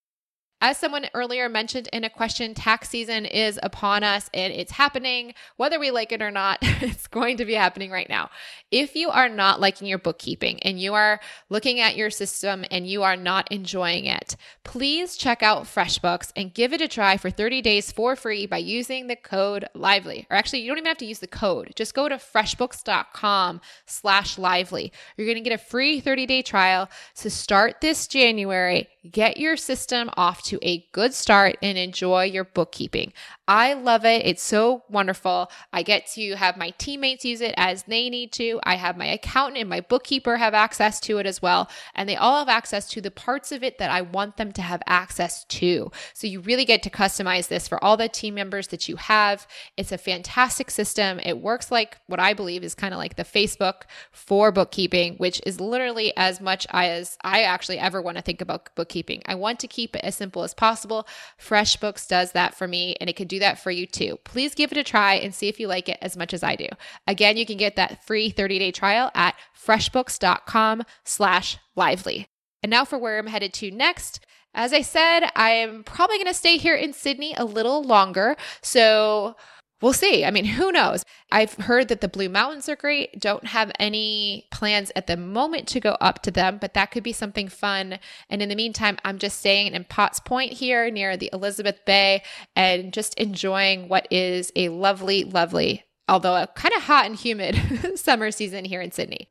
As someone earlier mentioned in a question, tax season is upon us and it's happening. Whether we like it or not, it's going to be happening right now. If you are not liking your bookkeeping and you are looking at your system and you are not enjoying it, please check out FreshBooks and give it a try for 30 days for free by using the code LIVELY. Or actually, you don't even have to use the code. Just go to freshbooks.com/lively. You're going to get a free 30-day trial to start this January. Get your system off to a good start and enjoy your bookkeeping. I love it. It's so wonderful. I get to have my teammates use it as they need to. I have my accountant and my bookkeeper have access to it as well. And they all have access to the parts of it that I want them to have access to. So you really get to customize this for all the team members that you have. It's a fantastic system. It works like what I believe is kind of like the Facebook for bookkeeping, which is literally as much as I actually ever want to think about bookkeeping. I want to keep it as simple as possible. FreshBooks does that for me, and it could do that for you too. Please give it a try and see if you like it as much as I do. Again, you can get that free 30-day trial at freshbooks.com/lively. And now for where I'm headed to next. As I said, I am probably going to stay here in Sydney a little longer. So we'll see. I mean, who knows? I've heard that the Blue Mountains are great. Don't have any plans at the moment to go up to them, but that could be something fun. And in the meantime, I'm just staying in Potts Point here near the Elizabeth Bay and just enjoying what is a lovely, lovely, although a kind of hot and humid summer season here in Sydney.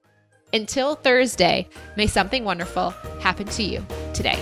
Until Thursday, may something wonderful happen to you today.